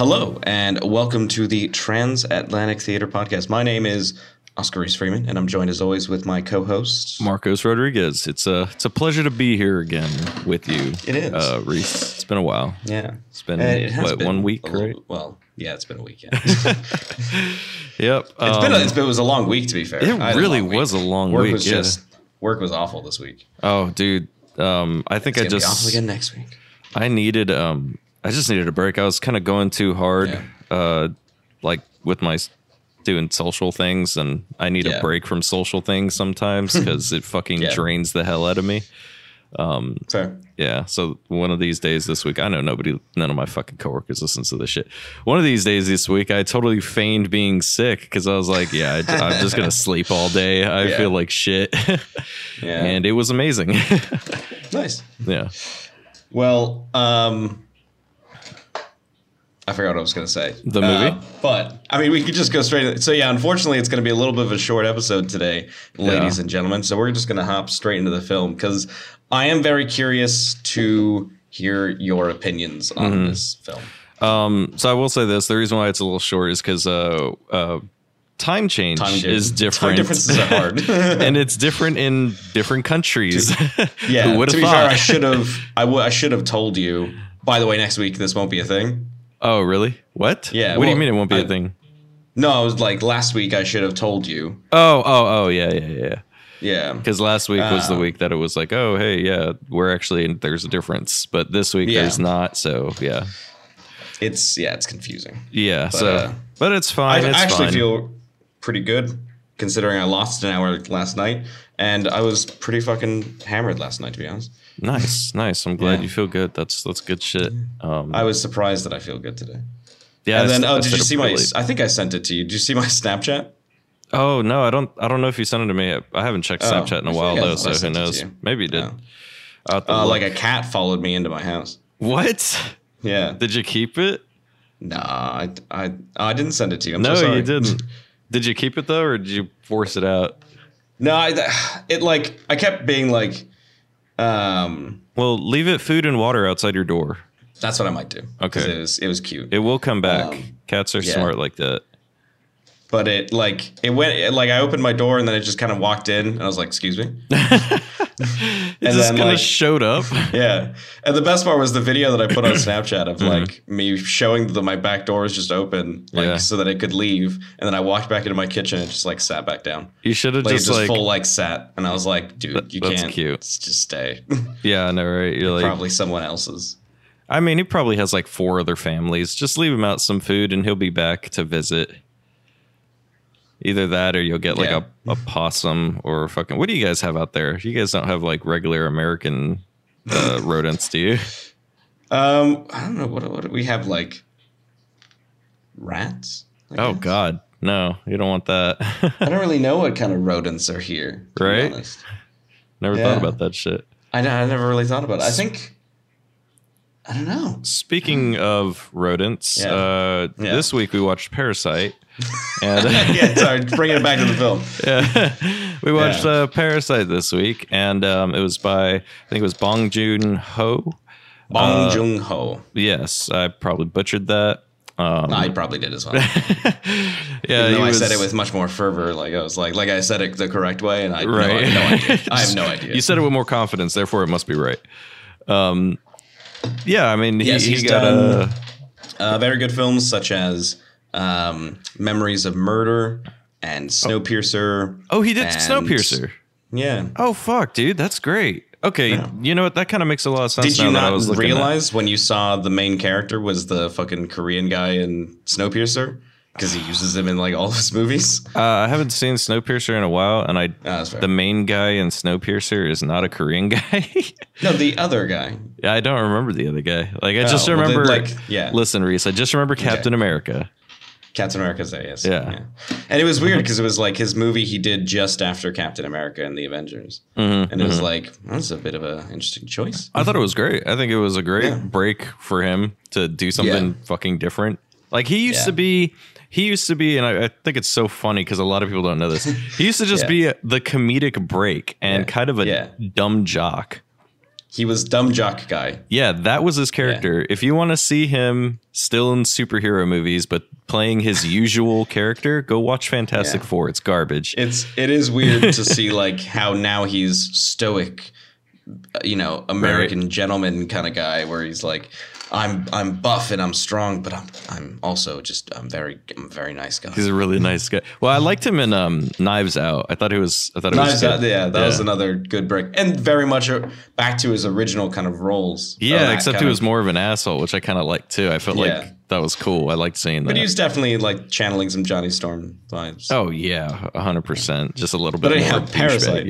Hello, and welcome to the Transatlantic Theater Podcast. My name is Oscar Reese Freeman, and I'm joined as always with my co-host Marcos Rodriguez. It's a pleasure to be here again with you. It is, Reese. It's been a while. Yeah, it's been what, 1 week, right? Well, yeah, it's been a weekend. Yep, it was a long week. To be fair, it really was a long week. Work was awful this week. Oh, dude, I think it's be awful again next week. I just needed a break. I was kind of going too hard, with my doing social things, and I need a break from social things sometimes because it fucking drains the hell out of me. Fair. Yeah. So one of these days this week, I know none of my fucking coworkers listens to this shit. One of these days this week, I totally feigned being sick because I was like, I'm just going to sleep all day. I feel like shit. Yeah. And it was amazing. Nice. Yeah. Well, I forgot what I was going to say. The movie? But, I mean, we could just go straight in. So, yeah, unfortunately, it's going to be a little bit of a short episode today, ladies and gentlemen. So we're just going to hop straight into the film because I am very curious to hear your opinions on this film. So I will say this. The reason why it's a little short is because time change is different. Time differences are hard. And it's different in different countries. Who would have thought? Fair, I should have told you, by the way, next week this won't be a thing. Oh, really? What? Yeah. What do you mean it won't be a thing? No, I was like, last week I should have told you. Oh, yeah. Yeah. Because last week was the week that it was like, oh, hey, yeah, there's a difference. But this week there's not, so, yeah. It's confusing. Yeah, but it's fine. I feel pretty good, considering I lost an hour last night, and I was pretty fucking hammered last night, to be honest. Nice. I'm glad you feel good. That's good shit. I was surprised that I feel good today. Yeah. And then, did you see my? I think I sent it to you. Did you see my Snapchat? Oh no, I don't know if you sent it to me. I haven't checked Snapchat in a while though, so who knows? Maybe you did. No. Like a cat followed me into my house. What? Yeah. Did you keep it? Nah, I didn't send it to you. I'm so sorry. You didn't. Did you keep it though, or did you force it out? No, I kept being like. Well, leave it food and water outside your door. That's what I might do. Okay. It was cute. It will come back. Cats are smart like that. But it went, I opened my door and then it just kind of walked in and I was like, excuse me. It just showed up. Yeah. And the best part was the video that I put on Snapchat of me showing that my back door was just open, so that it could leave. And then I walked back into my kitchen and just sat back down. You should have sat. And I was like, dude, that's can't cute. Just stay. Yeah, I know, right? You're probably someone else's. I mean, he probably has 4 other families. Just leave him out some food and he'll be back to visit. Either that or you'll get a possum or a fucking... What do you guys have out there? You guys don't have regular American rodents, do you? I don't know. What do we have? Rats? Oh, God. No, you don't want that. I don't really know what kind of rodents are here. Right? Never thought about that shit. I never really thought about it. I think... I don't know. Speaking of rodents, this week we watched Parasite. And bringing it back to the film. Yeah. We watched Parasite this week, and it was by, I think it was Bong Joon Ho. Bong Joon Ho. Yes, I probably butchered that. I probably did as well. I said it with much more fervor. I was like I said it the correct way, and I have no idea. You said it with more confidence, therefore it must be right. Yeah, I mean, he got very good films such as Memories of Murder and Snowpiercer. Oh, he did Snowpiercer. Yeah. Oh, fuck, dude. That's great. Okay. Yeah. You know what? That kind of makes a lot of sense. Did you not realize when you saw the main character was the fucking Korean guy in Snowpiercer? Because he uses him in all of his movies. I haven't seen Snowpiercer in a while, and the main guy in Snowpiercer is not a Korean guy. No, the other guy. Yeah, I don't remember the other guy. I just remember. Listen, Reese, I just remember Captain America. Captain America's there, yes. Yeah. And it was weird because it was his movie he did just after Captain America and the Avengers. Mm-hmm, and it was that's a bit of an interesting choice. I thought it was great. I think it was a great break for him to do something fucking different. He used to be. He used to be, and I think it's so funny because a lot of people don't know this. He used to just be the comedic break and kind of a dumb jock. He was dumb jock guy. Yeah, that was his character. Yeah. If you want to see him still in superhero movies, but playing his usual character, go watch Fantastic Four. It's garbage. It is weird to see like how now he's stoic, you know, American gentleman kind of guy where he's like, I'm buff and I'm strong, but I'm also just a very nice guy. He's a really nice guy. Well, I liked him in Knives Out. I thought it was Knives Out. Yeah, that was another good break, and very much back to his original kind of roles. Yeah, except he was more of an asshole, which I kind of liked too. I felt like that was cool. I liked seeing that. But he was definitely like channeling some Johnny Storm vibes. Oh yeah, 100%. Just a little bit. But anyhow, Parasite.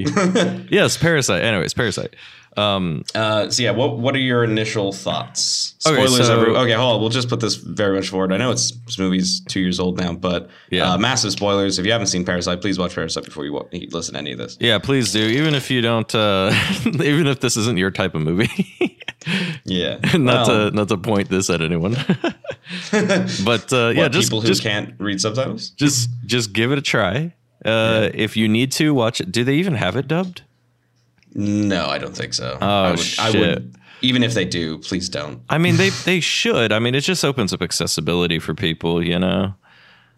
Yes, Parasite. Anyways, Parasite. What are your initial thoughts? Spoilers. Okay, hold on. We'll just put this very much forward. I know this movie's 2 years old now, but massive spoilers. If you haven't seen Parasite, please watch Parasite before you listen to any of this. Yeah, please do. Even if you don't, even if this isn't your type of movie. Yeah. Not to point this at anyone. But people who can't read subtitles. Just give it a try. If you need to watch it. Do they even have it dubbed? No, I don't think so. I would, even if they do, please don't. I mean, they should. I mean, it just opens up accessibility for people, you know?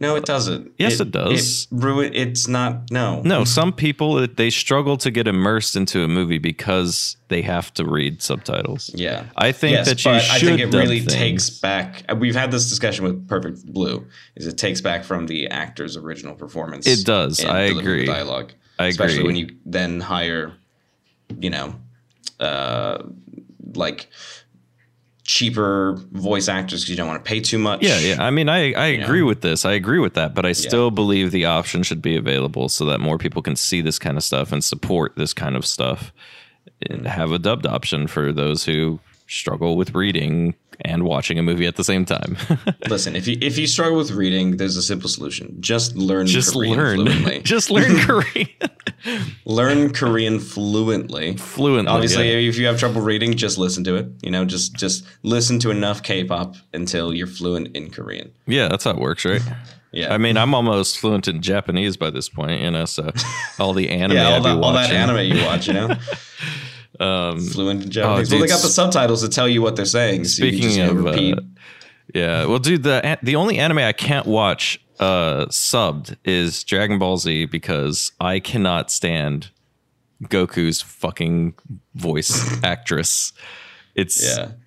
No, it doesn't. Yes, it does. It's not. No. No, some people, they struggle to get immersed into a movie because they have to read subtitles. Yeah. I think that you should. I think it really takes back. We've had this discussion with Perfect Blue, is it takes back from the actor's original performance. It does. I agree. Dialogue. I agree. Especially when you then hire, you know, like cheaper voice actors because you don't want to pay too much. Yeah. I mean, I agree with this. I agree with that. But I still believe the option should be available so that more people can see this kind of stuff and support this kind of stuff and have a dubbed option for those who struggle with reading and watching a movie at the same time. Listen, if you struggle with reading, there's a simple solution. Just learn Korean fluently. Just learn Korean. Learn Korean fluently. Obviously, if you have trouble reading, just listen to it. You know, just listen to enough K-pop until you're fluent in Korean. Yeah, that's how it works, right? Yeah. I mean, I'm almost fluent in Japanese by this point, you know, so all the anime all that anime you watch, you know? Fluent in Japanese. Well, they got the subtitles to tell you what they're saying. Speaking of, well, dude, the only anime I can't watch subbed is Dragon Ball Z because I cannot stand Goku's fucking voice actress.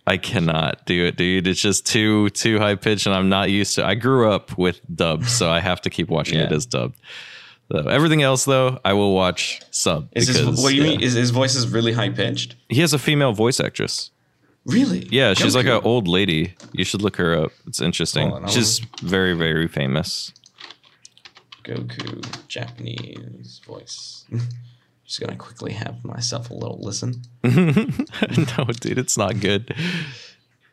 I cannot do it, dude. It's just too high pitched, and I'm not used to it. I grew up with dubbed, so I have to keep watching it as dubbed. So everything else, though, I will watch sub. What do you mean? Is his voice is really high pitched? He has a female voice actress. Really? Yeah, she's like an old lady. You should look her up. It's interesting. She's very, very famous. Goku Japanese voice. Just gonna quickly have myself a little listen. No, dude, it's not good.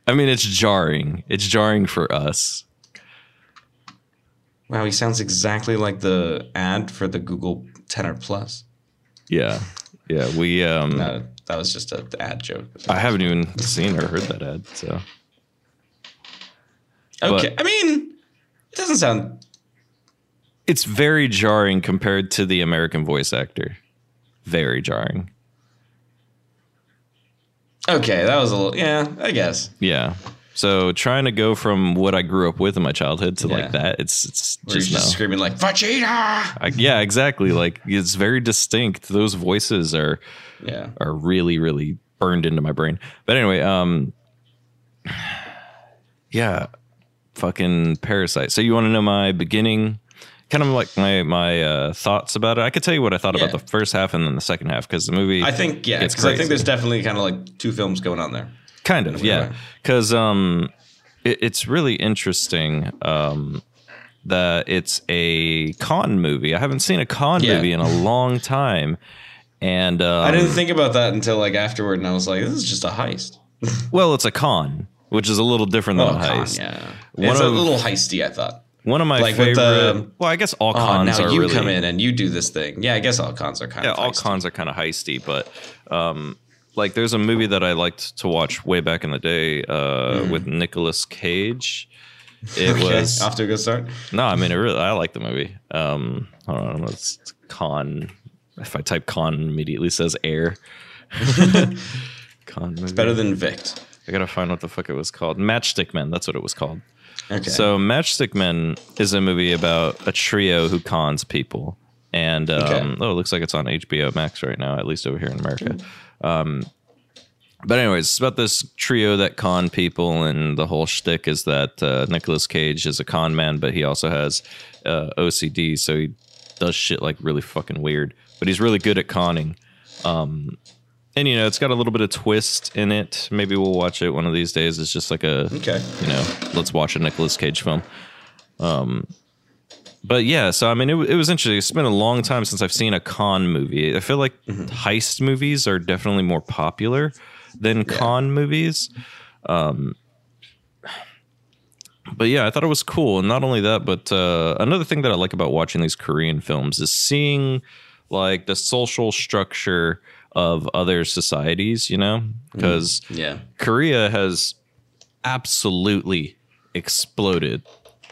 I mean, it's jarring. It's jarring for us. Wow, he sounds exactly like the ad for the Google Tenor Plus. Yeah. We no, that was just an ad joke. I haven't even seen or heard that ad. So okay, but, I mean, it doesn't sound. It's very jarring compared to the American voice actor. Very jarring. Okay, that was a little. Yeah, I guess. Yeah. So trying to go from what I grew up with in my childhood to like that, it's just screaming like Vegeta. Yeah, exactly. Like it's very distinct. Those voices are really, really burned into my brain. But anyway, fucking Parasite. So you want to know my beginning, kind of like my thoughts about it. I could tell you what I thought about the first half and then the second half because the movie. I think because I think there's definitely kind of like two films going on there. Kind of, yeah, because it's really interesting that it's a Cannes movie. I haven't seen a Cannes movie in a long time, and I didn't think about that until like afterward, and I was like, "This is just a heist." Well, it's a Cannes, which is a little different than a heist. Yeah, it's a little heisty. I thought one of my favorite. Well, I guess all Cannes are really. Now you come in and you do this thing. Yeah, I guess all Cannes are kind of heisty. All Cannes are kind of heisty, but. Like, there's a movie that I liked to watch way back in the day with Nicolas Cage. It was off to a good start. No, I mean, I like the movie. I don't know. It's Cannes. If I type Cannes, immediately says air. Con movie. It's better than Vict. I gotta find what the fuck it was called. Matchstick Men. That's what it was called. Okay. So Matchstick Men is a movie about a trio who cons people. And oh, it looks like it's on HBO Max right now, at least over here in America. But anyways, it's about this trio that con people, and the whole shtick is that Nicolas Cage is a con man, but he also has OCD, so he does shit like really fucking weird. But he's really good at conning. And, you know, it's got a little bit of twist in it. Maybe we'll watch it one of these days. It's just like a, you know, let's watch a Nicolas Cage film. But yeah, so I mean, it was interesting. It's been a long time since I've seen a con movie. I feel like heist movies are definitely more popular than con movies. But yeah, I thought it was cool. And not only that, but another thing that I like about watching these Korean films is seeing like the social structure of other societies, you know, because Korea has absolutely exploded.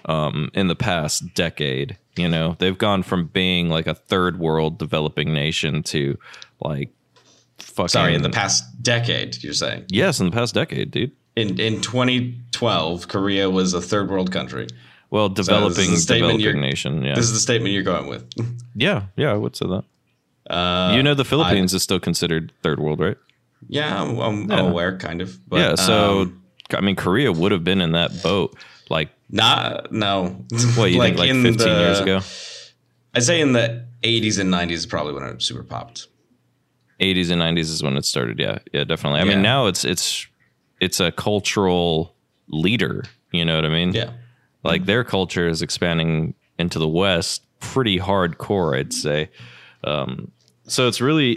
In the past decade, you know, they've gone from being like a third world developing nation to like fucking. Sorry, in the past decade, you're saying? Yes, in the past decade, dude. In 2012, Korea was a third world country. Well, developing nation. Yeah, this is the statement you're going with. Yeah, I would say that. You know, the Philippines is still considered third world, right? Yeah, I'm aware, kind of. But, yeah, so I mean, Korea would have been in that boat, like. No. What, you like, think like 15 years ago? I'd say in the 80s and 90s is probably when it super popped. 80s and 90s is when it started, yeah. Yeah, definitely. I mean, now it's a cultural leader, you know what I mean? Yeah. Like, their culture is expanding into the West pretty hardcore, I'd say. So it's really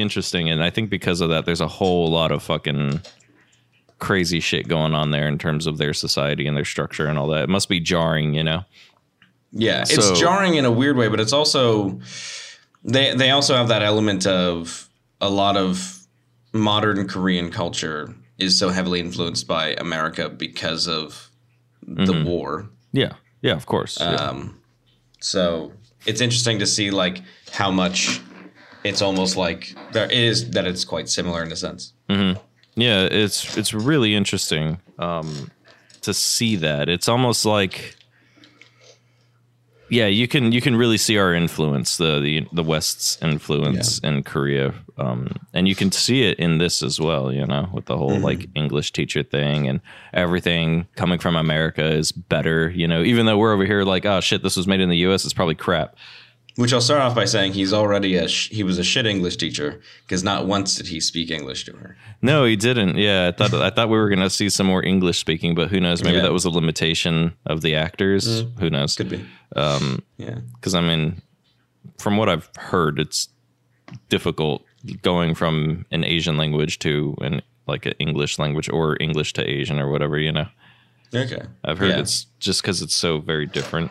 interesting, and I think because of that, there's a whole lot of fucking crazy shit going on there in terms of their society and their structure and all that. It must be jarring, you know? Yeah, so, it's jarring in a weird way, but it's also they also have that element of a lot of modern Korean culture is so heavily influenced by America because of the war. Yeah, of course. So it's interesting to see like how much it's almost like there is that it's quite similar in a sense. Mm-hmm. Yeah, it's really interesting to see that. It's almost like, yeah, you can really see our influence, the West's influence in Korea, and you can see it in this as well. You know, with the whole like English teacher thing and everything coming from America is better. You know, even though we're over here like, oh shit, this was made in the U.S., it's probably crap. Which I'll start off by saying he's already he was a shit English teacher, because not once did he speak English to her. No, he didn't. Yeah, I thought we were going to see some more English speaking, but who knows? Maybe that was a limitation of the actors. Who knows? Could be. Yeah. Because I mean, from what I've heard, it's difficult going from an Asian language to an English language, or English to Asian, or whatever. You know. Okay. I've heard it's just because it's so very different.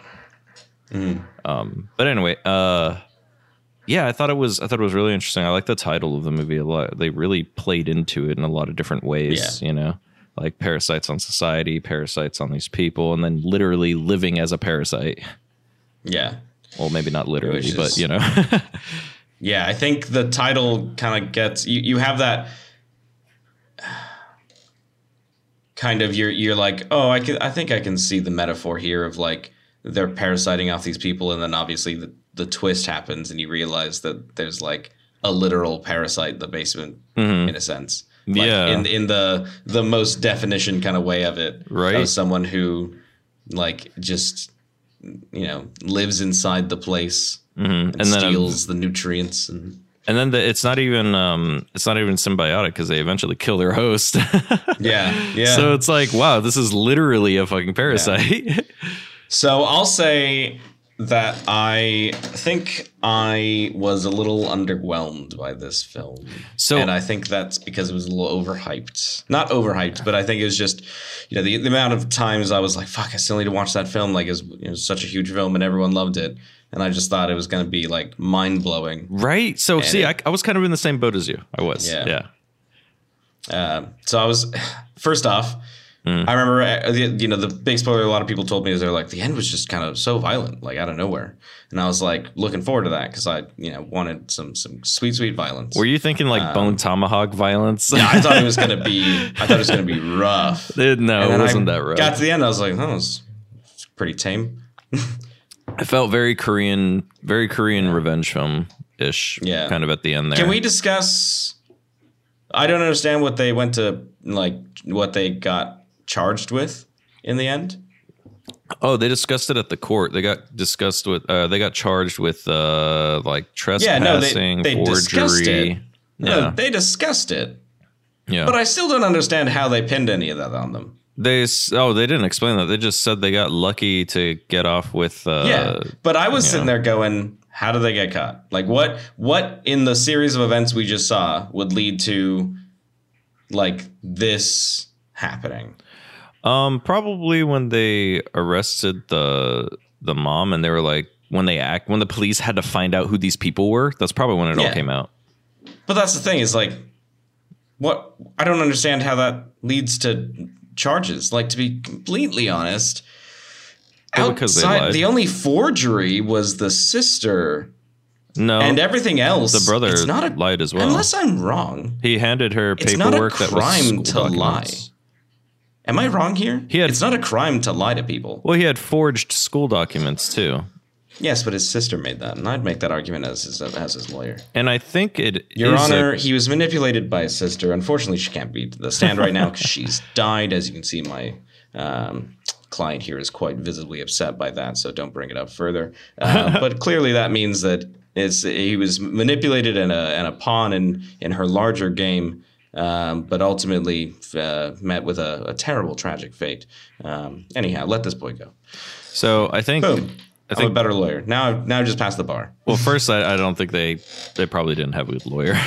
But anyway, I thought it was really interesting. I like the title of the movie a lot. They really played into it in a lot of different ways, you know, like parasites on society, parasites on these people, and then literally living as a parasite. Yeah. Well, maybe not literally, but you know. Yeah, I think the title kind of gets you have that kind of you're like, oh, I think I can see the metaphor here of like, they're parasiting off these people, and then obviously the twist happens, and you realize that there's like a literal parasite in the basement, in a sense. Like in the most definition kind of way of it, right? Of someone who like just, you know, lives inside the place and steals the nutrients, and then it's not even symbiotic, because they eventually kill their host. yeah. So it's like, wow, this is literally a fucking parasite. Yeah. So I'll say that I think I was a little underwhelmed by this film. And I think that's because it was a little overhyped. Not overhyped, but I think it was just, you know, the amount of times I was like, fuck, I still need to watch that film. Like, it was such a huge film and everyone loved it. And I just thought it was going to be like mind-blowing. Right. So, and see, I was kind of in the same boat as you. I was. Yeah. So I was, first off, I remember, you know, the big spoiler a lot of people told me is they're like, the end was just kind of so violent, like out of nowhere. And I was like looking forward to that because I, you know, wanted some sweet, sweet violence. Were you thinking like Bone Tomahawk violence? Yeah, I thought it was going to be, I thought it was going to be rough. No, it wasn't that rough. Got to the end, I was like, that was pretty tame. It felt very Korean revenge film-ish kind of at the end there. Can we discuss, I don't understand what they went to, like what they got charged with in the end? Oh, they discussed it at the court. They got discussed with they got charged with like trespassing, they forgery. No, they discussed it. Yeah. But I still don't understand how they pinned any of that on them. They didn't explain that. They just said they got lucky to get off with but I was sitting there going, how did they get caught? Like what in the series of events we just saw would lead to like this happening? Probably when they arrested the mom and they were like, when the police had to find out who these people were, that's probably when it all came out. But that's the thing is like, what, I don't understand how that leads to charges. Like, to be completely honest, outside, the only forgery was the sister. No, and everything else, the brother it's not a, lied as well. Unless I'm wrong, he handed her paperwork that was crime to lie. Am I wrong here? It's not a crime to lie to people. Well, he had forged school documents too. Yes, but his sister made that, and I'd make that argument as his lawyer. And I think it, Your Honor, he was manipulated by his sister. Unfortunately, she can't be to the stand right now because she's died. As you can see, my client here is quite visibly upset by that, so don't bring it up further. But clearly, that means that he was manipulated and a pawn in her larger game. But ultimately met with a terrible, tragic fate. Anyhow, let this boy go. So I think I'm a better lawyer now. Now just passed the bar. Well, first, I don't think they probably didn't have a good lawyer.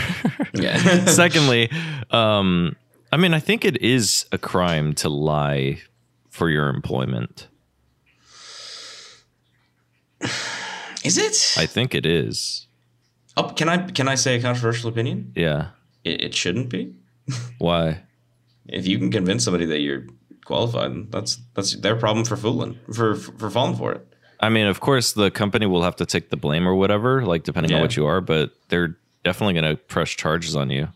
Secondly, I mean, I think it is a crime to lie for your employment. Is it? I think it is. Oh, can I say a controversial opinion? Yeah. It shouldn't be. Why? If you can convince somebody that you're qualified, that's their problem for fooling, for falling for it. I mean, of course, the company will have to take the blame or whatever, like depending on what you are, but they're definitely going to press charges on you.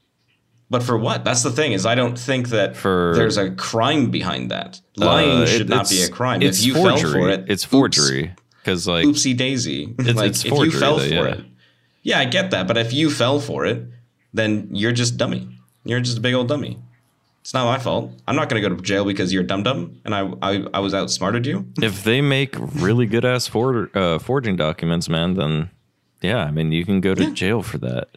But for what? That's the thing is I don't think that there's a crime behind that. Lying should not be a crime. If you forgery. Fell for it, it's forgery. Because like oopsie daisy, it's forgery. If you fell for it, yeah, I get that. But if you fell for it, then you're just dummy. You're just a big old dummy. It's not my fault. I'm not going to go to jail because you're dum-dum and I was outsmarted you. If they make really good-ass forging documents, man, then, yeah, I mean, you can go to jail for that.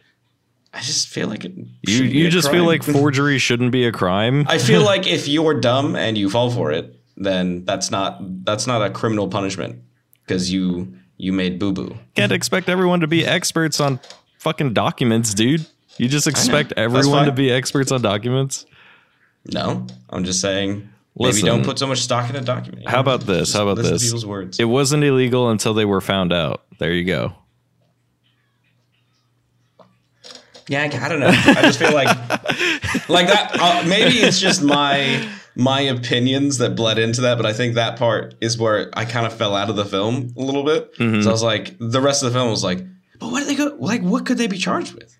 I just feel like it You just feel like forgery shouldn't be a crime? I feel like if you're dumb and you fall for it, then that's not a criminal punishment because you made boo-boo. Can't expect everyone to be experts on fucking documents, dude. You just expect everyone to be experts on documents? No, I'm just saying, maybe don't put so much stock in a document. How about this? How about this? People's words. It wasn't illegal until they were found out. There you go. Yeah, I don't know. I just feel like that. Maybe it's just my opinions that bled into that, but I think that part is where I kind of fell out of the film a little bit. Mm-hmm. So I was like, the rest of the film was like, but what did they go? Like, what could they be charged with?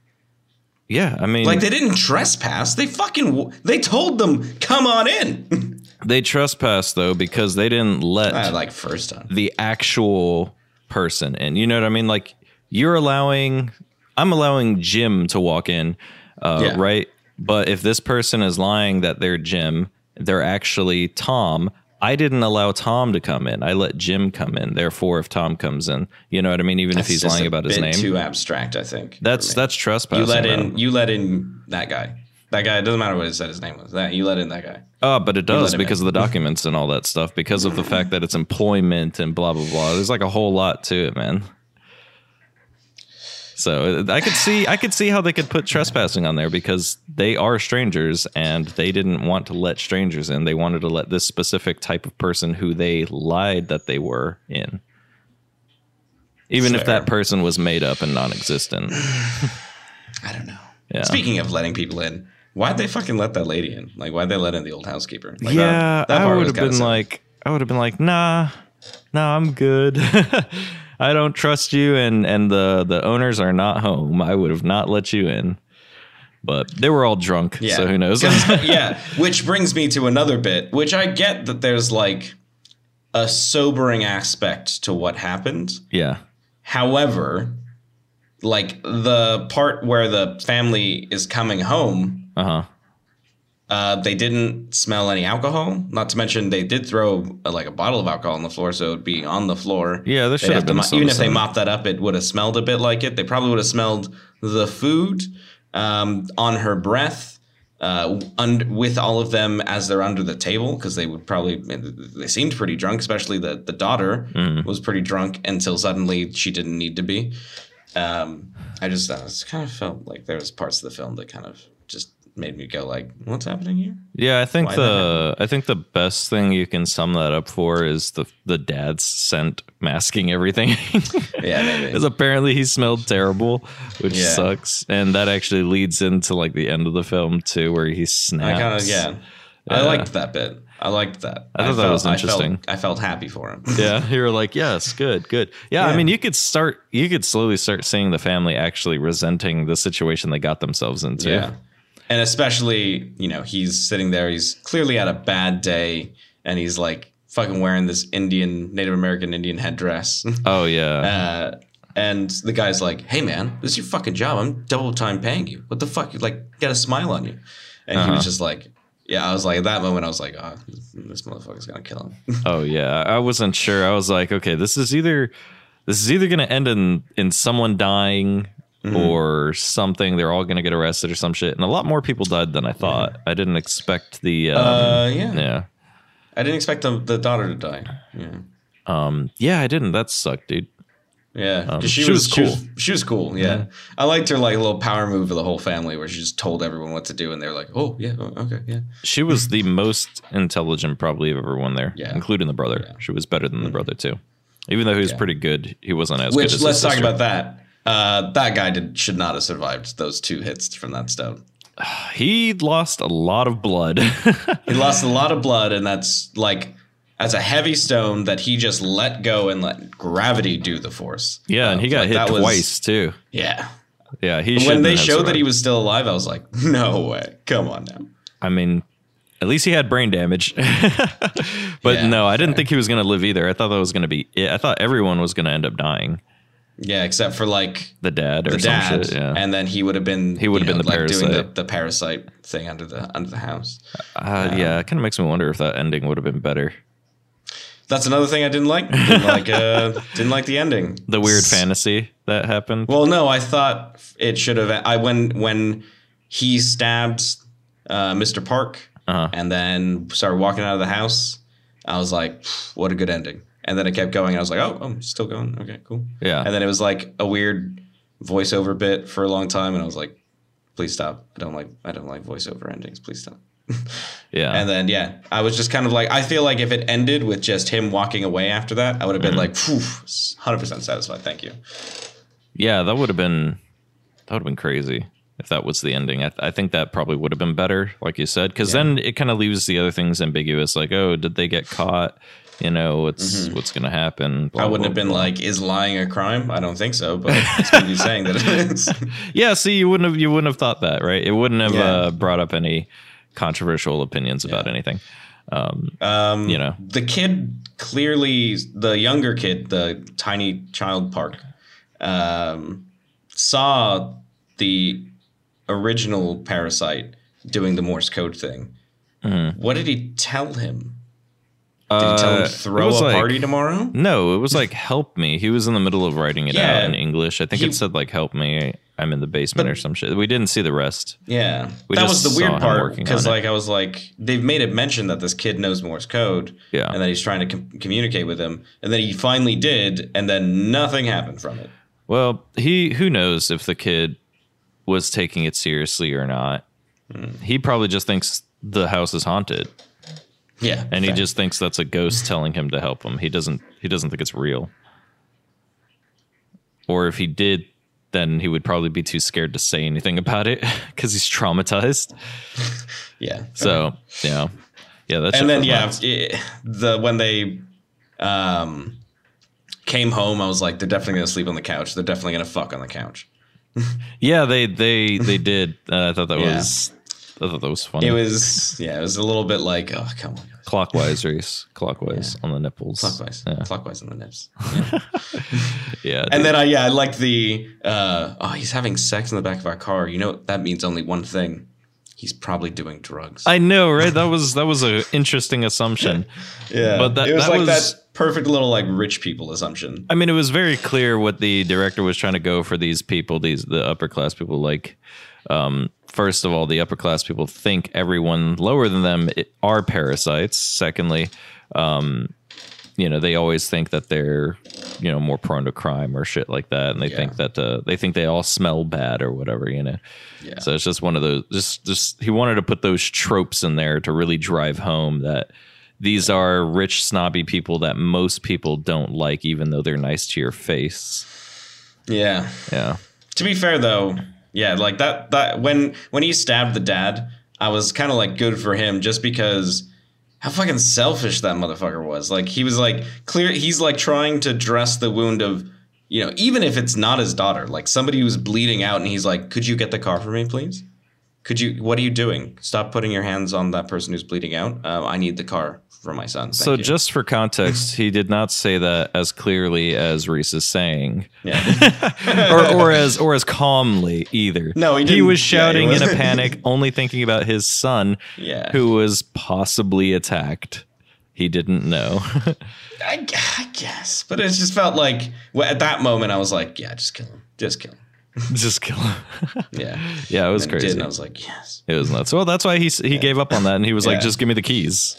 Yeah, I mean, like they didn't trespass. They they told them, come on in. They trespassed, though, because they didn't let first time the actual person in. You know what I mean? Like I'm allowing Jim to walk in. Right. But if this person is lying that they're Jim, they're actually Tom. I didn't allow Tom to come in. I let Jim come in. Therefore, if Tom comes in, you know what I mean. Even if he's lying about his name, too abstract. I think that's trespassing. You let in that guy. That guy. It doesn't matter what it said his name was. That you let in that guy. Oh, but it does because of the documents and all that stuff. Because of the fact that it's employment and blah blah blah. There's like a whole lot to it, man. So I could see how they could put trespassing on there because they are strangers and they didn't want to let strangers in. They wanted to let this specific type of person who they lied that they were in. Even if that person was made up and non-existent. I don't know. Yeah. Speaking of letting people in, Why'd they fucking let that lady in? Like, why'd they let in the old housekeeper? Like, yeah, that part was kinda sad. I would have been like, nah, I'm good. I don't trust you, and the owners are not home. I would have not let you in. But they were all drunk, so who knows? Yeah, which brings me to another bit, which I get that there's like a sobering aspect to what happened. Yeah. However, like the part where the family is coming home, they didn't smell any alcohol. Not to mention they did throw like a bottle of alcohol on the floor, so it would be on the floor. Yeah, there should have been some. Even if they mopped that up, it would have smelled a bit like it. They probably would have smelled the food. On her breath, with all of them as they're under the table, because they seemed pretty drunk, especially the daughter was pretty drunk until suddenly she didn't need to be. I just kind of felt like there was parts of the film that kind of just made me go like, what's happening here? Yeah, I think the best thing you can sum that up for is the dad's scent masking everything. Yeah, maybe. Because apparently he smelled terrible, which sucks. And that actually leads into like the end of the film too, where he snaps. I liked that bit. I liked that. I thought that was interesting. I felt happy for him. Yeah, you were like, yes, good. Yeah, I mean, you could slowly start seeing the family actually resenting the situation they got themselves into. Yeah. And especially, you know, he's sitting there, he's clearly had a bad day, and he's like fucking wearing this Native American Indian headdress. Oh, yeah. And the guy's like, hey, man, this is your fucking job. I'm double time paying you. What the fuck? You like got a smile on you. And he was just like, yeah, I was like, at that moment, I was like, oh, this motherfucker's going to kill him. Oh, yeah. I wasn't sure. I was like, okay, this is either going to end in someone dying or something. They're all going to get arrested or some shit. And a lot more people died than I thought. Yeah. I didn't expect the... I didn't expect the daughter to die. Yeah. I didn't. That sucked, dude. Yeah. She was cool. She was cool, yeah. I liked her like little power move of the whole family where she just told everyone what to do and they were like, oh, yeah, okay, yeah. She was the most intelligent probably of everyone there, including the brother. Yeah. She was better than the brother, too. Even though he was pretty good, he wasn't as good as his sister. Let's talk about that. That guy should not have survived those two hits from that stone. He lost a lot of blood. And that's like as a heavy stone that he just let go and let gravity do the force. Yeah, and he got hit twice too. Yeah. Yeah, when they showed survived. That he was still alive, I was like, no way. Come on now. I mean, at least he had brain damage. But I didn't think he was going to live either. I thought that was going to be it. I thought everyone was going to end up dying. Yeah, except for like the dad or some shit. Yeah. And then he would have been the like parasite. Doing the parasite thing under the house. It kind of makes me wonder if that ending would have been better. That's another thing I didn't like. Didn't like the ending. The weird fantasy that happened. Well, no, I thought it should have. When he stabs Mr. Park and then started walking out of the house, I was like, what a good ending. And then it kept going. And I was like, oh, I'm still going. Okay, cool. Yeah. And then it was like a weird voiceover bit for a long time. And I was like, please stop. I don't like voiceover endings. Please stop. Yeah. And then, I was just kind of like, I feel like if it ended with just him walking away after that, I would have been like, 100% satisfied. Thank you. Yeah, that would have been crazy if that was the ending. I think that probably would have been better, like you said, because then it kind of leaves the other things ambiguous. Like, oh, did they get caught? You know, what's going to happen. Blah, I wouldn't blah, have been blah. Like, is lying a crime? I don't think so, but it's going to be saying that it is. Yeah, see, you wouldn't have thought that, right? It wouldn't have brought up any controversial opinions about anything. You know, the kid, clearly, the younger kid, the tiny child Park, saw the original Parasite doing the Morse code thing. Mm-hmm. What did he tell him? Did he tell him throw a party tomorrow? No, it was like, help me. He was in the middle of writing it out in English. I think it said like, help me. I'm in the basement or some shit. We didn't see the rest. Yeah. That was the weird part because like I was like, they've made it mention that this kid knows Morse code and that he's trying to communicate with him. And then he finally did. And then nothing happened from it. Well, who knows if the kid was taking it seriously or not. Mm. He probably just thinks the house is haunted. Yeah, and he just thinks that's a ghost telling him to help him. He doesn't think it's real. Or if he did then he would probably be too scared to say anything about it because he's traumatized. Yeah. So, okay. Yeah. That's and then, when they came home, I was like, they're definitely going to sleep on the couch. They're definitely going to fuck on the couch. Yeah, they did. I thought that was funny. It was, it was a little bit like, oh, come on. Clockwise, Reese. Clockwise on the nipples. Clockwise. Yeah. Clockwise on the nips. Yeah. And then I like the, he's having sex in the back of our car. You know, that means only one thing. He's probably doing drugs. I know, right? That was an interesting assumption. Yeah. But that perfect little like rich people assumption. I mean, it was very clear what the director was trying to go for these people, the upper class people, like, first of all, the upper class people think everyone lower than them are parasites. Secondly, they always think that they're, more prone to crime or shit like that, and they think that they think they all smell bad or whatever, Yeah. So it's just one of those. Just he wanted to put those tropes in there to really drive home that these are rich, snobby people that most people don't like, even though they're nice to your face. Yeah. Yeah. To be fair, though. Yeah, like that when he stabbed the dad, I was kind of like good for him just because how fucking selfish that motherfucker was. Like he was like clear. He's like trying to dress the wound of, even if it's not his daughter, like somebody who's bleeding out. And he's like, could you get the car for me, please? Could you? What are you doing? Stop putting your hands on that person who's bleeding out. I need the car for my son. Thank you. Just for context, he did not say that as clearly as Reese is saying, or as calmly either. No, he didn't. He was shouting in a panic, only thinking about his son, who was possibly attacked. He didn't know. I guess, but it just felt like at that moment I was like, just kill him, just kill him. Just kill him. It was crazy. And I was like, yes, it was nuts. Well, that's why he gave up on that, and he was like, just give me the keys.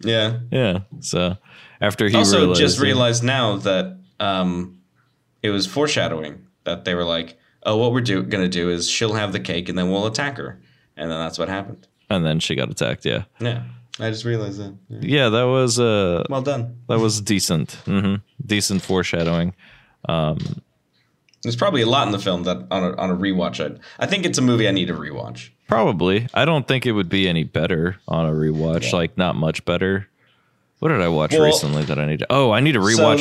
Yeah. So after he also realized now that it was foreshadowing that they were like, oh, what we're gonna do is she'll have the cake and then we'll attack her, and then that's what happened. And then she got attacked. Yeah. I just realized that. Yeah, that was well done. That was decent. Mm-hmm. Decent foreshadowing. There's probably a lot in the film that on a rewatch, I think it's a movie I need to rewatch. Probably. I don't think it would be any better on a rewatch, like not much better. What did I watch recently that I need to? Oh, I need to rewatch.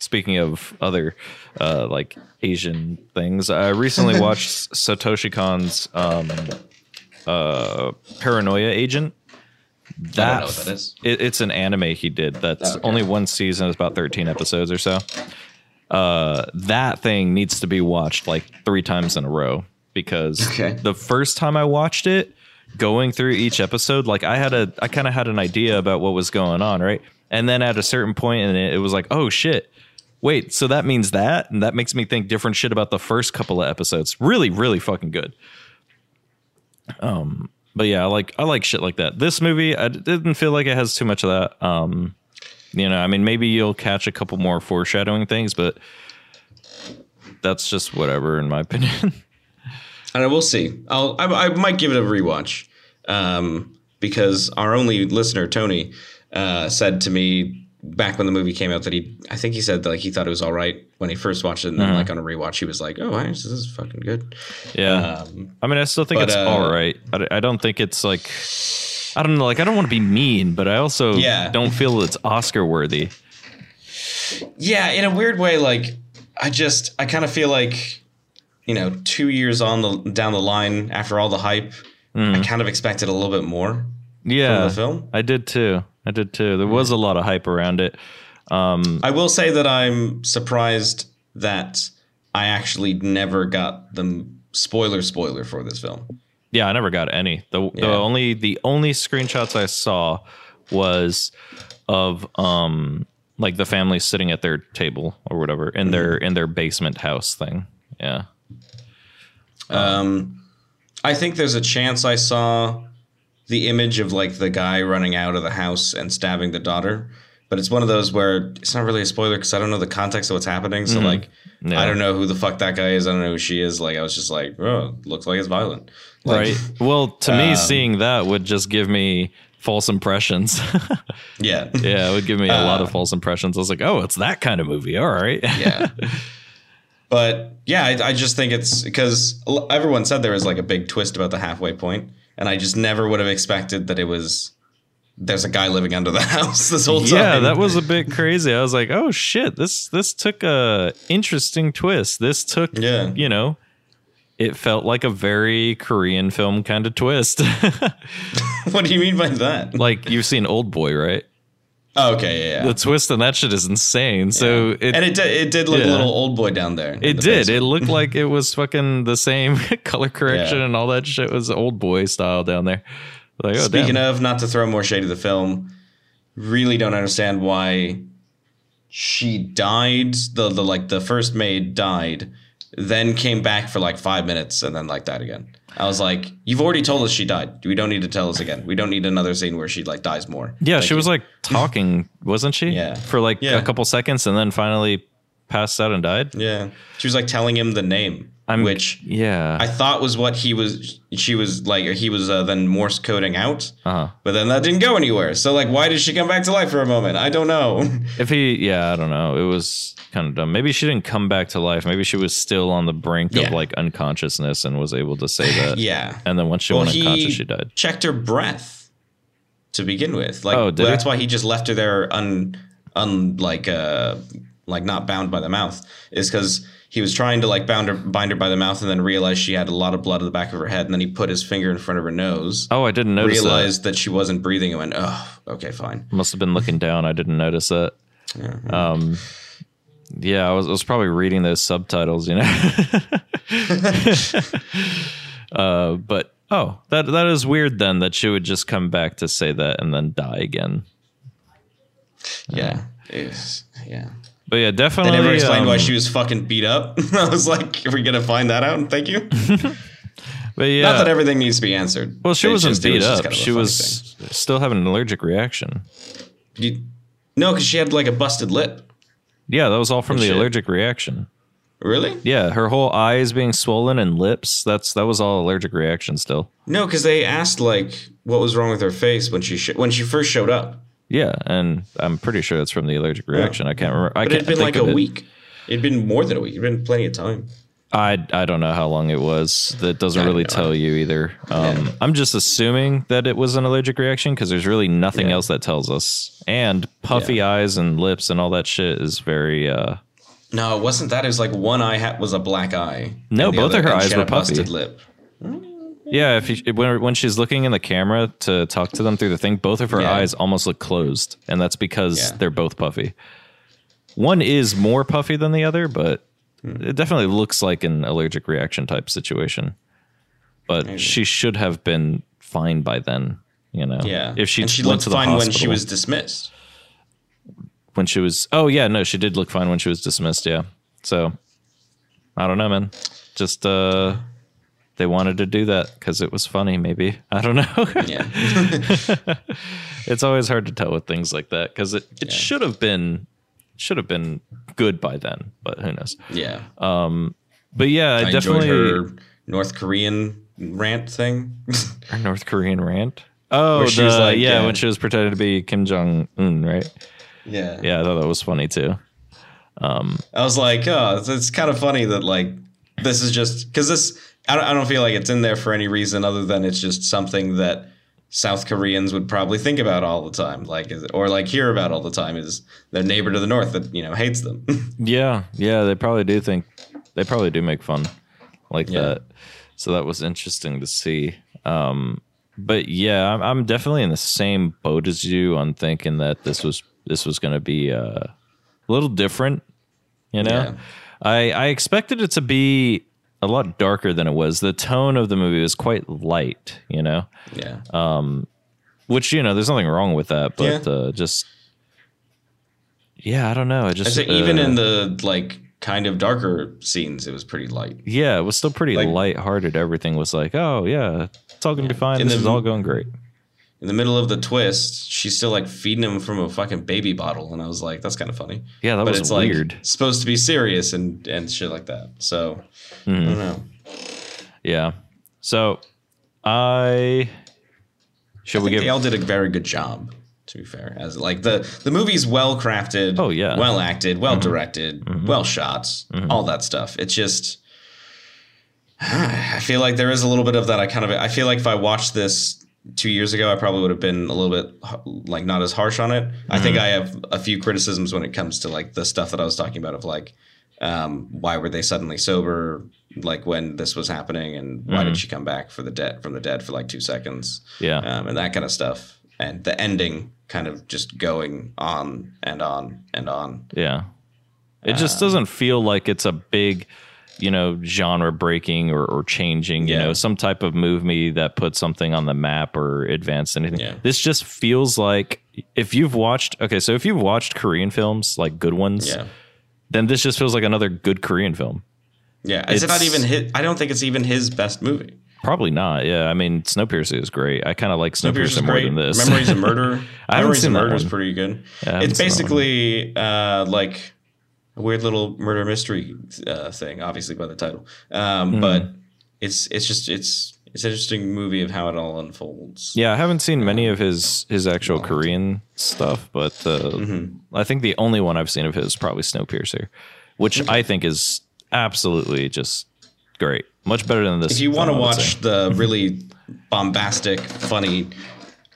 Speaking of other like Asian things, I recently watched Satoshi Kon's Paranoia Agent. I don't know what that is. It's an anime he did. That's only one season. It's about 13 episodes or so. That thing needs to be watched like 3 times in a row because the first time I watched it, going through each episode, like I kind of had an idea about what was going on, right? And then at a certain point in it, it was like, oh shit, wait, so that means that, and that makes me think different shit about the first couple of episodes. Really, really fucking good. But yeah, I like shit like that. This movie, I didn't feel like it has too much of that. I mean, maybe you'll catch a couple more foreshadowing things, but that's just whatever, in my opinion. And I will see. I might give it a rewatch because our only listener, Tony, said to me back when the movie came out that he said that, like, he thought it was all right when he first watched it, and then like on a rewatch he was like, oh, this is fucking good. I mean, I still think it's all right. I don't think it's like, I don't know, like I don't want to be mean, but I also don't feel it's Oscar worthy. In a weird way, like I kind of feel like 2 years down the line after all the hype, I kind of expected a little bit more from the film. I did too. There was a lot of hype around it. I will say that I'm surprised that I actually never got the spoiler for this film. Yeah, I never got any. The only screenshots I saw was of like the family sitting at their table or whatever in their basement house thing. Yeah. I think there's a chance I saw the image of like the guy running out of the house and stabbing the daughter, but it's one of those where it's not really a spoiler because I don't know the context of what's happening. So I don't know who the fuck that guy is. I don't know who she is. Like I was just like, oh, looks like it's violent. Like, right. Well, to me, seeing that would just give me false impressions. Yeah. Yeah. It would give me a lot of false impressions. I was like, oh, it's that kind of movie. All right. Yeah. But yeah, I just think it's because everyone said there was like a big twist about the halfway point, and I just never would have expected that it was, there's a guy living under the house this whole time. Yeah, that was a bit crazy. I was like, oh shit, this took a interesting twist. This took, you know, it felt like a very Korean film kind of twist. What do you mean by that? Like, you've seen Old Boy, right? Oh, okay, yeah. The twist on that shit is insane. So it did look a little Old Boy down there. It did. It looked like it was fucking the same color correction and all that shit was Old Boy style down there. Like, oh, speaking of, not to throw more shade at the film, really don't understand why she died. The first maid died, then came back for like 5 minutes and then like died again. I was like, you've already told us she died. We don't need to tell us again. We don't need another scene where she like dies more. Yeah, she was like talking, wasn't she? Yeah, for like a couple seconds and then finally passed out and died. Yeah, she was like telling him the name. Which I thought was what he was then Morse coding out, but then that didn't go anywhere. So like, why did she come back to life for a moment? I don't know. I don't know. It was kind of dumb. Maybe she didn't come back to life. Maybe she was still on the brink of like unconsciousness and was able to say that. And then once she went unconscious, she died. Checked her breath to begin with. Like, that's why he just left her there like not bound by the mouth, is because he was trying to like bind her by the mouth and then realized she had a lot of blood in the back of her head. And then he put his finger in front of her nose. Oh, I didn't notice that. Realized that she wasn't breathing and went, oh, okay, fine. Must have been looking down. I didn't notice that. Mm-hmm. I was probably reading those subtitles, you know. But, oh, that is weird then that she would just come back to say that and then die again. Yeah. But yeah, definitely. They never explained why she was fucking beat up. I was like, are we going to find that out? Thank you. But yeah. Not that everything needs to be answered. Well, she wasn't beat up. She was still having an allergic reaction. No, because she had like a busted lip. Yeah, that was all from the allergic reaction. Really? Yeah, her whole eyes being swollen and lips. That was all allergic reaction still. No, because they asked like what was wrong with her face when she first showed up. Yeah, and I'm pretty sure it's from the allergic reaction. Yeah. I can't remember. But it had been like a week. It'd been more than a week. It'd been plenty of time. I don't know how long it was. That doesn't really tell you either. I'm just assuming that it was an allergic reaction because there's really nothing else that tells us. And puffy eyes and lips and all that shit is very... No, it wasn't that. It was like one eye was a black eye. No, both of her eyes were puffy. Busted lip. Yeah, when she's looking in the camera to talk to them through the thing, both of her eyes almost look closed, and that's because they're both puffy. One is more puffy than the other, but it definitely looks like an allergic reaction type situation. But she should have been fine by then, you know. Yeah, if she went to the hospital. She looked fine when she was dismissed. She did look fine when she was dismissed. Yeah, so I don't know, man. Just they wanted to do that because it was funny, maybe. I don't know. Yeah, it's always hard to tell with things like that because it should have been good by then, but who knows? Yeah. But yeah, I definitely enjoyed her North Korean rant thing. Her North Korean rant. Oh, when she was pretending to be Kim Jong Un, right? Yeah. Yeah, I thought that was funny too. I was like, oh, it's kind of funny that like this is just because this. I don't feel like it's in there for any reason other than it's just something that South Koreans would probably think about all the time, like, or like hear about all the time, is their neighbor to the north that, you know, hates them. Yeah, they probably do make fun like that. So that was interesting to see. But yeah, I'm definitely in the same boat as you on thinking that this was going to be a little different. You know, I expected it to be a lot darker than it was. The tone of the movie was quite light, you know? Yeah. Which, you know, there's nothing wrong with that, but I don't know. I even in the, like, kind of darker scenes, it was pretty light. Yeah, it was still pretty lighthearted. Everything was like, oh, yeah, it's all going to be fine. This is all going great. In the middle of the twist, she's still, like, feeding him from a fucking baby bottle, and I was like, that's kind of funny. Yeah, that was weird. Like, supposed to be serious and shit like that, so... I don't know. Yeah. So I Should we give? They all did a very good job, to be fair. As like the movie's well crafted, oh yeah, well acted, well directed, well shot, all that stuff. It's just, I feel like there is a little bit of that. I feel like if I watched this 2 years ago, I probably would have been a little bit like not as harsh on it. I think I have a few criticisms when it comes to like the stuff that I was talking about of like, why were they suddenly sober? Like when this was happening, and why did she come back from the dead for like 2 seconds? Yeah. And that kind of stuff. And the ending kind of just going on and on and on. Yeah. It just doesn't feel like it's a big, you know, genre breaking or changing, you know, some type of movie that puts something on the map or advanced anything. Yeah. This just feels like if you've watched, okay, so if you've watched Korean films, like good ones, then this just feels like another good Korean film. Yeah. Is it not even his? I don't think it's even his best movie. Probably not. Yeah. I mean, Snowpiercer is great. I kind of like Snowpiercer more than this. Memories of Murder. Memories of Murder is pretty good. Yeah, it's basically like a weird little murder mystery thing, obviously by the title. But it's an interesting movie of how it all unfolds. Yeah, I haven't seen many of his actual Korean stuff, but I think the only one I've seen of his is probably Snowpiercer, which I think is absolutely just great. Much better than this. If you want to watch the really bombastic, funny,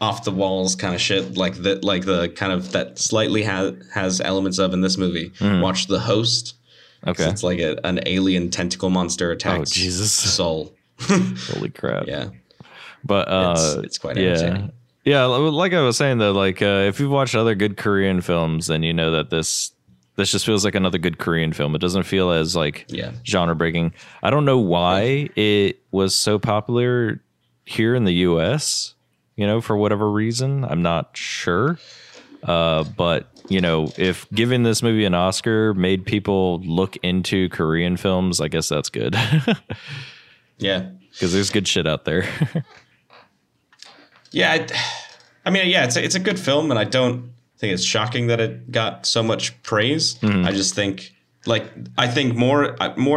off the walls kind of shit, like the kind of that slightly has elements of in this movie, watch The Host. Okay. It's like an alien tentacle monster attacks soul. Holy crap. Yeah. But it's quite entertaining. Yeah, like I was saying though, like if you've watched other good Korean films, then you know that this just feels like another good Korean film. It doesn't feel as like genre breaking. I don't know why it was so popular here in the US, you know, for whatever reason. I'm not sure. But, you know, if giving this movie an Oscar made people look into Korean films, I guess that's good. Yeah. Because there's good shit out there. I mean, yeah, it's a good film, and I don't think it's shocking that it got so much praise. I just think, like, I think more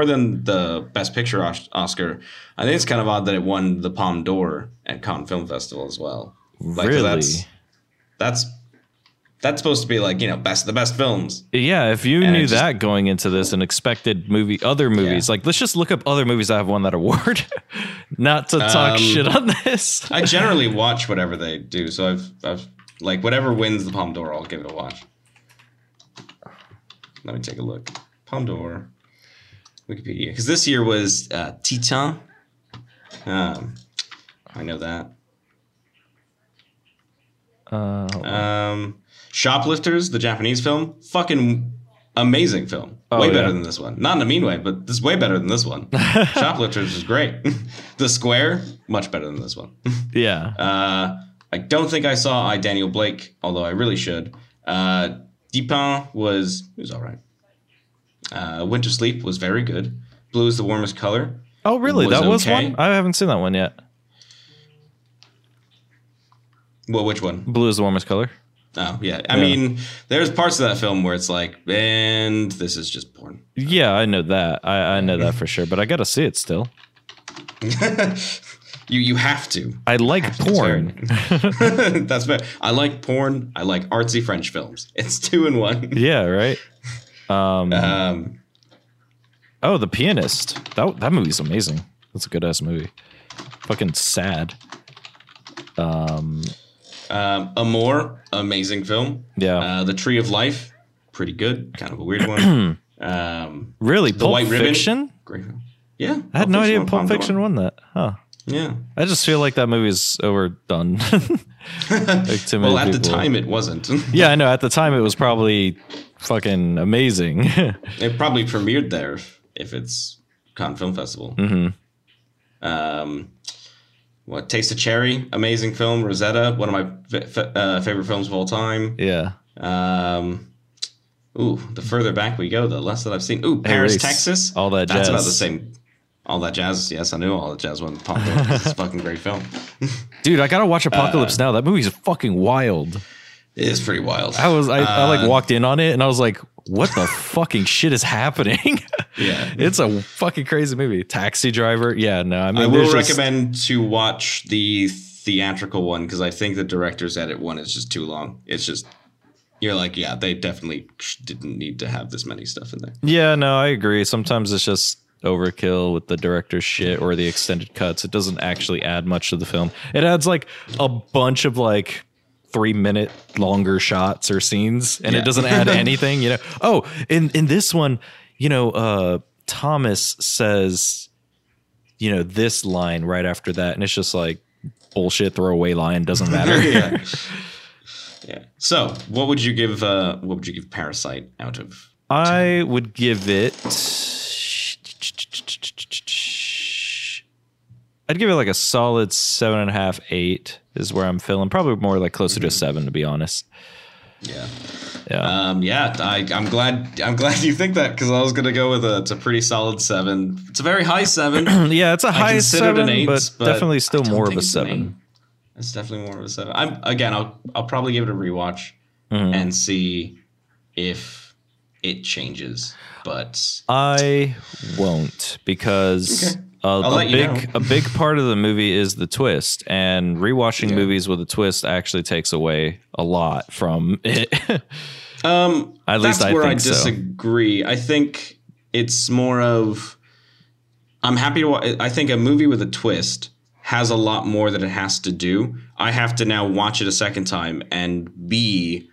than the Best Picture Oscar, I think it's kind of odd that it won the Palme d'Or at Cannes Film Festival as well. Like, really? That's supposed to be like, you know, the best films. Yeah, if you knew that going into this and expected other movies, like let's just look up other movies that have won that award. Not to talk shit on this. I generally watch whatever they do, so I've like whatever wins the Palme d'Or, I'll give it a watch. Let me take a look. Palme d'Or, Wikipedia, because this year was Titan. I know that. Shoplifters, the Japanese film, fucking amazing film. Way better than this one. Not in a mean way, but this is way better than this one. Shoplifters is great. The Square, much better than this one. Yeah. I don't think I saw I, Daniel Blake, although I really should. Dupin was all right. Winter Sleep was very good. Blue is the Warmest Color. Oh, really? That was okay. One? I haven't seen that one yet. Well, which one? Blue is the Warmest Color. Oh, yeah. I mean, there's parts of that film where it's like, and this is just porn. Yeah, I know that. I know that for sure, but I got to see it still. You have to. I like porn. That's fair. I like porn. I like artsy French films. It's 2 in 1. Yeah, right? Oh, The Pianist. That movie's amazing. That's a good-ass movie. Fucking sad. Amour, amazing film. Yeah. The Tree of Life, pretty good. Kind of a weird one. Really? The Pulp White Fiction? Ribbon? Great film. Yeah. I had no idea Pulp Fiction won that. Huh. Yeah. I just feel like that movie is overdone. Like too many at people. The time it wasn't. Yeah, I know. At the time it was probably fucking amazing. It probably premiered there if it's Cannes Film Festival. Mm-hmm. What, Taste of Cherry, amazing film. Rosetta, one of my favorite films of all time. Yeah. The further back we go, the less that I've seen. Ooh, Paris, Texas. All That Jazz. That's about the same. All That Jazz. Yes, I knew All That Jazz won. It's a fucking great film. Dude, I gotta watch Apocalypse Now. That movie's fucking wild. It is pretty wild. I like walked in on it and I was like, what the fucking shit is happening? Yeah. It's a fucking crazy movie. Taxi Driver. Yeah, no. I mean, I will recommend to watch the theatrical one, because I think the director's edit one is just too long. It's just, you're like, yeah, they definitely didn't need to have this many stuff in there. Yeah, no, I agree. Sometimes it's just overkill with the director's shit or the extended cuts. It doesn't actually add much to the film. It adds like a bunch of like 3-minute longer shots or scenes, and it doesn't add anything, you know. Oh, in this one, you know, Thomas says, you know, this line right after that, and it's just like bullshit throwaway line, doesn't matter. Yeah. So, what would you give Parasite out of 10? I would give it, I'd give it like a solid 7.5, 8 is where I'm feeling. Probably more like closer to 7, to be honest. Yeah. Yeah. I'm glad you think that, because I was gonna go with it's a pretty solid 7. It's a very high 7. Yeah, it's a high 7, an 8, but definitely still more of a 7. It's definitely more of a 7. I'll probably give it a rewatch and see if it changes. But I won't, because a big part of the movie is the twist, and rewatching movies with a twist actually takes away a lot from it. At least I think so. That's where I disagree. I think it's more of, I think a movie with a twist has a lot more that it has to do. I have to now watch it a second time and be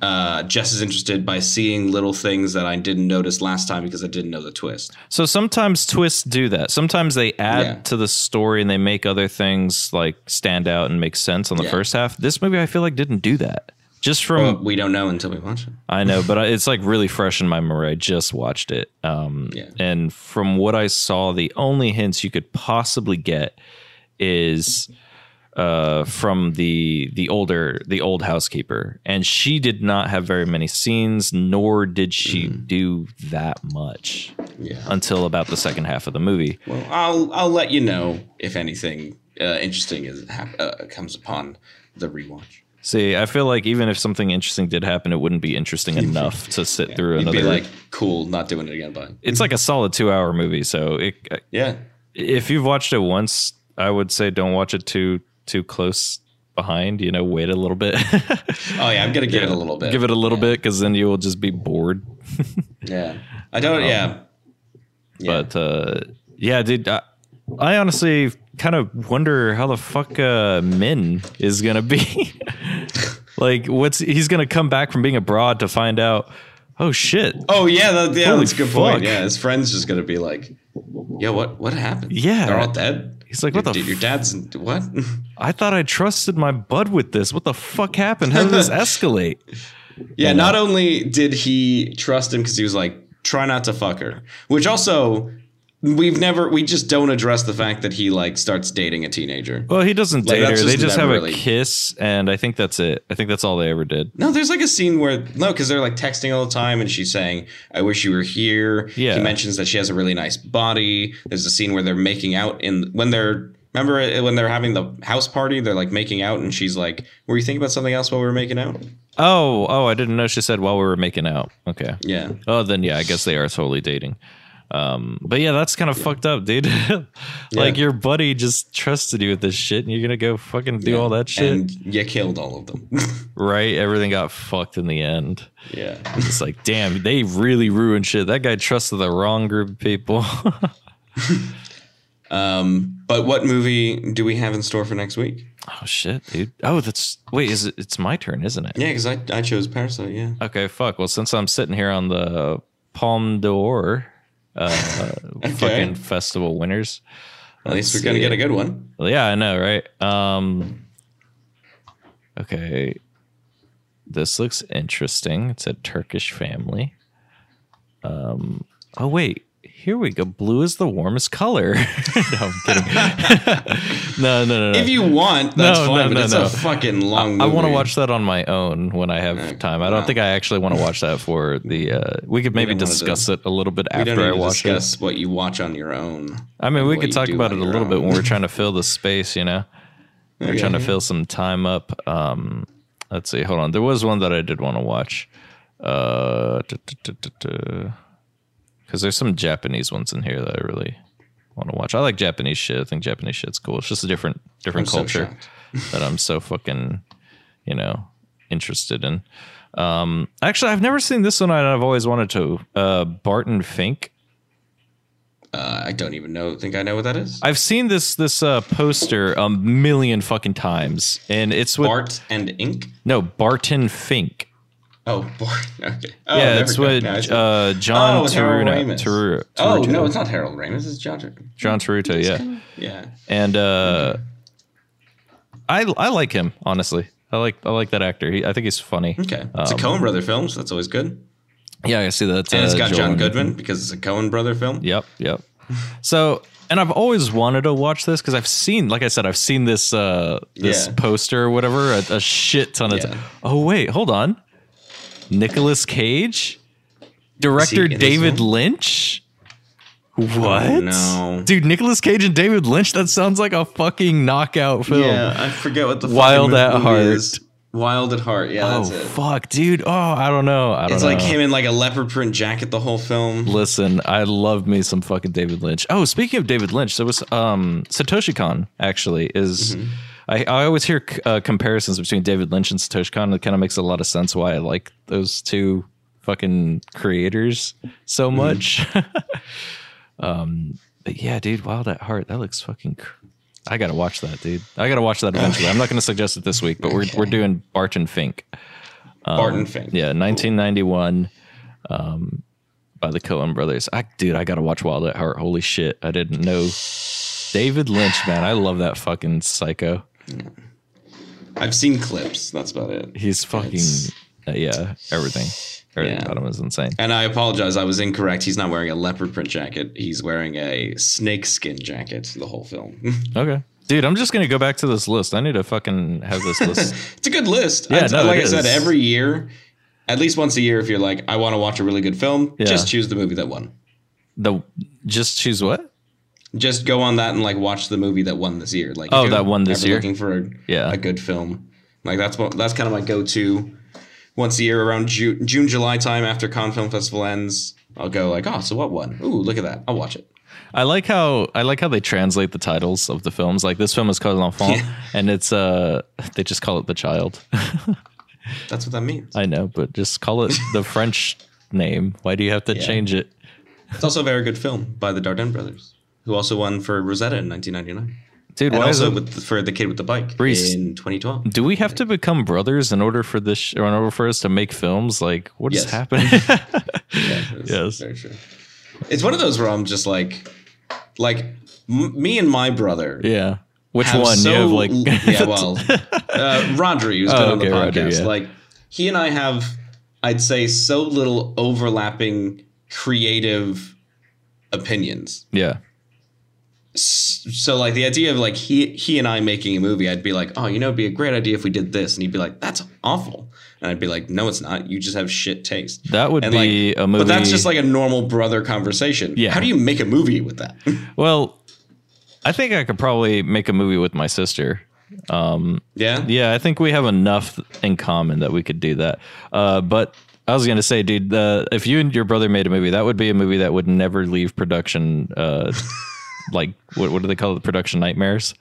just as interested by seeing little things that I didn't notice last time because I didn't know the twist. So sometimes twists do that. Sometimes they add to the story and they make other things like stand out and make sense on the first half. This movie, I feel like, didn't do that. Just from we don't know until we watch it. I know, but it's like really fresh in my memory. I just watched it. And from what I saw, the only hints you could possibly get is from the old housekeeper, and she did not have very many scenes, nor did she do that much until about the second half of the movie. Well, I'll let you know if anything interesting comes upon the rewatch. See, I feel like even if something interesting did happen, it wouldn't be interesting enough to sit through another. You'd be like, cool, not doing it again. Bye. It's like a solid 2-hour movie, so if you've watched it once, I would say don't watch it too close behind, you know, wait a little bit. I'm going to give it a little bit. Give it a little bit, because then you will just be bored. But, dude, I honestly kind of wonder how the fuck Min is going to be. Like, he's going to come back from being abroad to find out, oh, shit. Oh, yeah, that's a good point. Yeah, his friend's just going to be like, yo, what happened? Yeah. They're all dead? He's like, what the fuck? Your dad's what? I thought I trusted my bud with this. What the fuck happened? How did this escalate? Yeah, and not only did he trust him because he was like, try not to fuck her, which also we just don't address the fact that he like starts dating a teenager. Well, he doesn't date her. They just have a kiss, and I think that's it. I think that's all they ever did. No, there's like a scene where because they're like texting all the time, and she's saying, "I wish you were here." Yeah. He mentions that she has a really nice body. There's a scene where they're making out when they're having the house party. They're like making out, and she's like, "Were you thinking about something else while we were making out?" Oh, I didn't know she said while we were making out. Okay. Yeah. Oh, then I guess they are totally dating. But yeah, that's kind of fucked up, dude. Like your buddy just trusted you with this shit, and you're gonna go fucking do all that shit. And you killed all of them. Right? Everything got fucked in the end. Yeah. It's like, damn, they really ruined shit. That guy trusted the wrong group of people. But what movie do we have in store for next week? Oh shit, dude. Oh, it's my turn, isn't it? Yeah, because I chose Parasite, Okay, fuck. Well, since I'm sitting here on the Palme d'Or fucking festival winners. At least we're gonna get a good one. Well, yeah, I know, right? Okay, this looks interesting. It's a Turkish family. Oh wait, here we go. Blue is the Warmest Color. No, I'm kidding. No. If you want, that's fine. It's a fucking long movie. I want to watch that on my own when I have time. I don't think I actually want to watch that for the. We could maybe discuss it a little bit after I watch it. Discuss what you watch on your own. I mean, we could talk about it a little bit when we're trying to fill the space. You know, we're trying to fill some time up. Let's see. Hold on. There was one that I did want to watch. Because there's some Japanese ones in here that I really want to watch. I like Japanese shit. I think Japanese shit's cool. It's just a different culture that I'm so fucking, interested in. Actually, I've never seen this one, and I've always wanted to. Barton Fink. I don't even think I know what that is. I've seen this poster a million fucking times, and it's with Bart and Ink. No, Barton Fink. Oh, Bart. Okay. Oh, yeah, it's with John Turturro. Oh no, it's not Harold Ramis. It's John Turturro. Yeah. Yeah. And I like him, honestly. I like that actor. I think he's funny. Okay, it's a Coen Brother film, so that's always good. Yeah, I see that. And it's got John Goodman because it's a Coen Brother film. Yep. So, and I've always wanted to watch this because I've seen, like I said, this poster or whatever a shit ton of time. Oh wait, hold on. Nicolas Cage, director David Lynch. What? Oh, no. Dude, Nicolas Cage and David Lynch, that sounds like a fucking knockout film. Yeah, I forget what the Wild at Heart is. Wild at Heart, yeah, that's it. Oh, fuck, dude. Oh, I don't know. It's like him in like a leopard print jacket the whole film. Listen, I love me some fucking David Lynch. Oh, speaking of David Lynch, there was Satoshi Kon, actually, is... Mm-hmm. I always hear comparisons between David Lynch and Satoshi Kon. It kind of makes a lot of sense why I like those two fucking creators so much. Mm-hmm. But yeah, dude, Wild at Heart, that looks fucking I gotta watch that, dude. I gotta watch that eventually. I'm not gonna suggest it this week, but we're doing Barton Fink. Barton Fink. Yeah, 1991 by the Coen Brothers. I gotta watch Wild at Heart. Holy shit. I didn't know David Lynch, man. I love that fucking psycho. Yeah. I've seen clips, that's about it. He's fucking everything about him is insane. And I apologize, I was incorrect. He's not wearing a leopard print jacket. He's wearing a snakeskin jacket the whole film. Okay. Dude, I'm just going to go back to this list. I need to fucking have this list. It's a good list. Yeah, I said, every year, at least once a year, if you're like, I want to watch a really good film, just choose the movie that won. Just choose what? Just go on that and like watch the movie that won this year. Like, that won this year? Looking for a good film. Like that's kind of my go-to. Once a year around June, July time after Cannes Film Festival ends, I'll go like, oh, so what won? Ooh, look at that. I'll watch it. I like how they translate the titles of the films. Like this film is called L'Enfant, and it's they just call it The Child. That's what that means. I know, but just call it the French name. Why do you have to change it? It's also a very good film by the Darden brothers, who also won for Rosetta in 1999. Dude, and why also for The Kid with the Bike in 2012. Do we have to become brothers in order for this, or in order for us to make films? Like, what is happening? Yes, very true. It's one of those where I'm just like me and my brother. Yeah, which one? So, you have like, Rodri, who's been on the podcast. Rodri, like, he and I have, I'd say, so little overlapping creative opinions. Yeah. So like the idea of like he and I making a movie, I'd be like, oh, it'd be a great idea if we did this. And he'd be like, that's awful. And I'd be like, no, it's not. You just have shit taste. That would be a movie. But that's just like a normal brother conversation. Yeah. How do you make a movie with that? Well, I think I could probably make a movie with my sister. I think we have enough in common that we could do that. But I was going to say, dude, if you and your brother made a movie, that would be a movie that would never leave production. Like what do they call it? Production nightmares.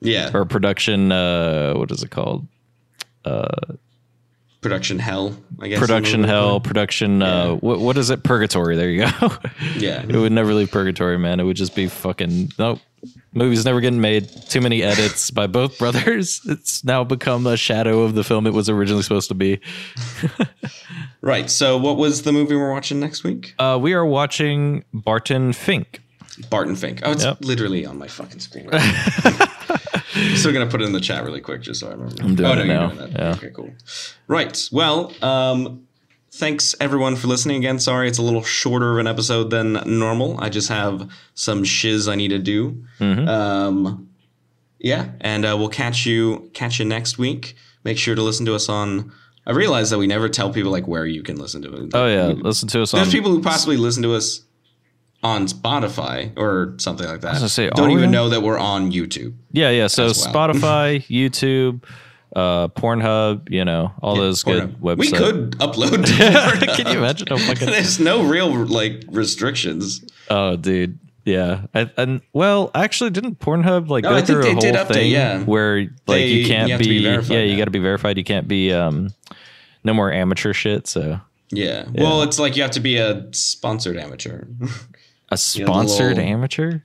Yeah. Or production. What is it called? Production hell. I guess. Production hell. Production. What is it? Purgatory. There you go. Yeah. It would never leave purgatory, man. It would just be fucking nope. Movie's never getting made. Too many edits by both brothers. It's now become a shadow of the film it was originally supposed to be. Right. So what was the movie we're watching next week? We are watching Barton Fink. Barton Fink. Oh, it's literally on my fucking screen right now. I'm still going to put it in the chat really quick just so I remember. I'm doing it now. You're doing that. Yeah. Okay, cool. Right. Well, thanks everyone for listening again. Sorry, it's a little shorter of an episode than normal. I just have some shiz I need to do. Mm-hmm. And we'll catch you next week. Make sure to listen to us on... I realize that we never tell people like where you can listen to it. Oh, yeah. Listen to us on... There's people who possibly listen to us on Spotify or something like that. I was gonna say, don't even know that we're on YouTube. Yeah. So Spotify, YouTube, Pornhub, all those Pornhub. Good websites. We could upload to Pornhub. Can you imagine? There's no real like restrictions. Oh, dude. Yeah, and well, actually, didn't Pornhub like go through a whole thing where like you can't be? Yeah, you got to be verified. You can't be no more amateur shit. So yeah. Well, it's like you have to be a sponsored amateur. A sponsored amateur?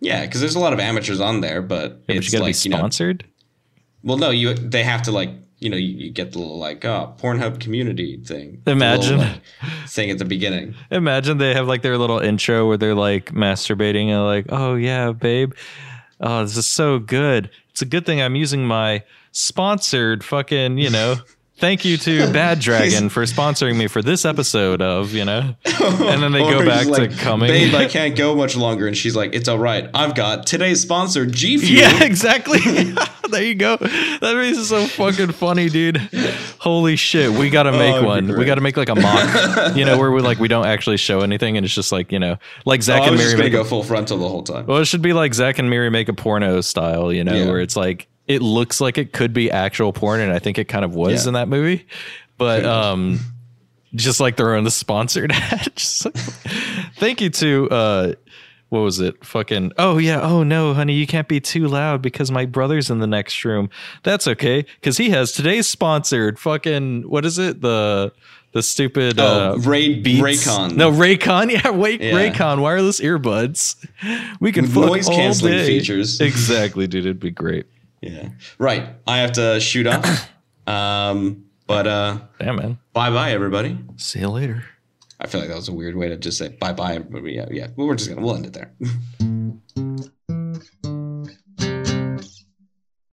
Yeah, because there's a lot of amateurs on there, but yeah, it's but you gotta like be sponsored. You know, well, no, they have to like. You know, you get the little like Pornhub community thing. Imagine little, like, thing at the beginning. Imagine they have like their little intro where they're like masturbating and like, oh yeah, babe, oh this is so good. It's a good thing I'm using my sponsored fucking, you know. Thank you to Bad Dragon for sponsoring me for this episode of, you know. And then they go back like, to coming. Babe, I can't go much longer. And she's like, it's all right. I've got today's sponsor, G Fuel. Yeah, exactly. There you go. That makes it so fucking funny, dude. Holy shit. We got to make one. We got to make like a mock, you know, where we like, we don't actually show anything. And it's just like, you know, like Zach and Miri. Going to go full frontal the whole time. Well, it should be like Zach and Miri Make a Porno style, you know, where it's like. It looks like it could be actual porn, and I think it kind of was in that movie. But just like their own the sponsored ad. Like, thank you to what was it? Fucking oh no, honey, you can't be too loud because my brother's in the next room. That's okay, because he has today's sponsored fucking what is it? The stupid Raycon. No, Raycon. Yeah, Raycon wireless earbuds. We can fuck noise canceling features. Exactly, dude. It'd be great. Yeah. Right. I have to shoot up. Damn, man. Bye-bye, everybody. See you later. I feel like that was a weird way to just say bye-bye, everybody. Yeah. We'll end it there.